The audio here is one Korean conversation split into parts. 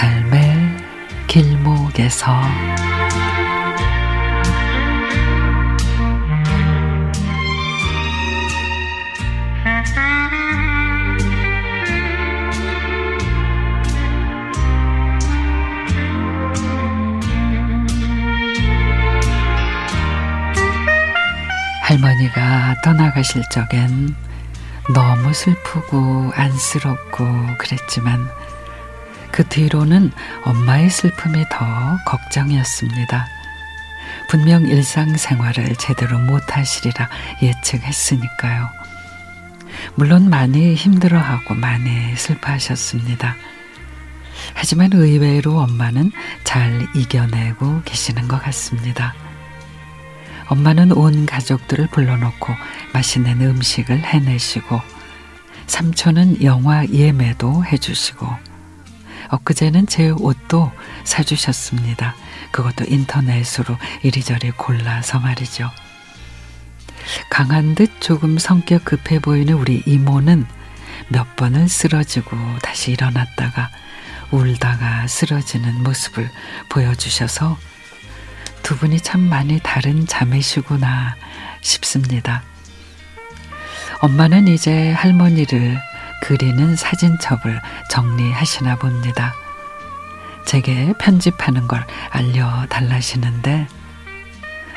삶의 길목에서 할머니가 떠나가실 적엔 너무 슬프고 안쓰럽고 그랬지만 그 뒤로는 엄마의 슬픔이 더 걱정이었습니다. 분명 일상생활을 제대로 못하시리라 예측했으니까요. 물론 많이 힘들어하고 많이 슬퍼하셨습니다. 하지만 의외로 엄마는 잘 이겨내고 계시는 것 같습니다. 엄마는 온 가족들을 불러놓고 맛있는 음식을 해내시고, 삼촌은 영화 예매도 해주시고, 엊그제는 제 옷도 사주셨습니다. 그것도 인터넷으로 이리저리 골라서 말이죠. 강한 듯 조금 성격 급해 보이는 우리 이모는 몇 번을 쓰러지고 다시 일어났다가 울다가 쓰러지는 모습을 보여주셔서 두 분이 참 많이 다른 자매시구나 싶습니다. 엄마는 이제 할머니를 그리는 사진첩을 정리하시나 봅니다. 제게 편집하는 걸 알려달라시는데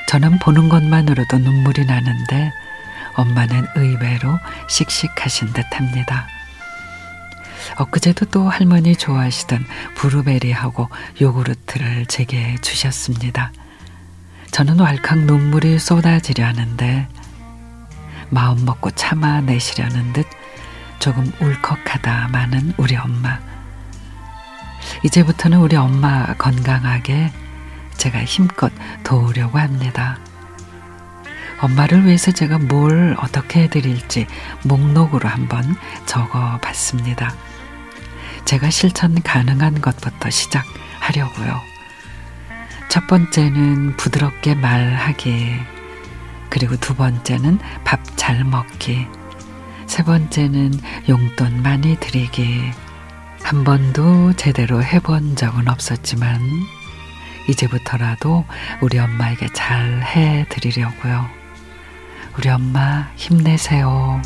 저는 보는 것만으로도 눈물이 나는데 엄마는 의외로 씩씩하신 듯합니다. 엊그제도 또 할머니 좋아하시던 브루베리하고 요구르트를 제게 주셨습니다. 저는 왈칵 눈물이 쏟아지려 하는데 마음 먹고 참아내시려는 듯 조금 울컥하다마는 우리 엄마. 이제부터는 우리 엄마 건강하게 제가 힘껏 도우려고 합니다. 엄마를 위해서 제가 뭘 어떻게 해드릴지 목록으로 한번 적어봤습니다. 제가 실천 가능한 것부터 시작하려고요. 첫 번째는 부드럽게 말하기, 그리고 두 번째는 밥 잘 먹기, 세 번째는 용돈 많이 드리기. 한 번도 제대로 해본 적은 없었지만 이제부터라도 우리 엄마에게 잘 해드리려고요. 우리 엄마 힘내세요.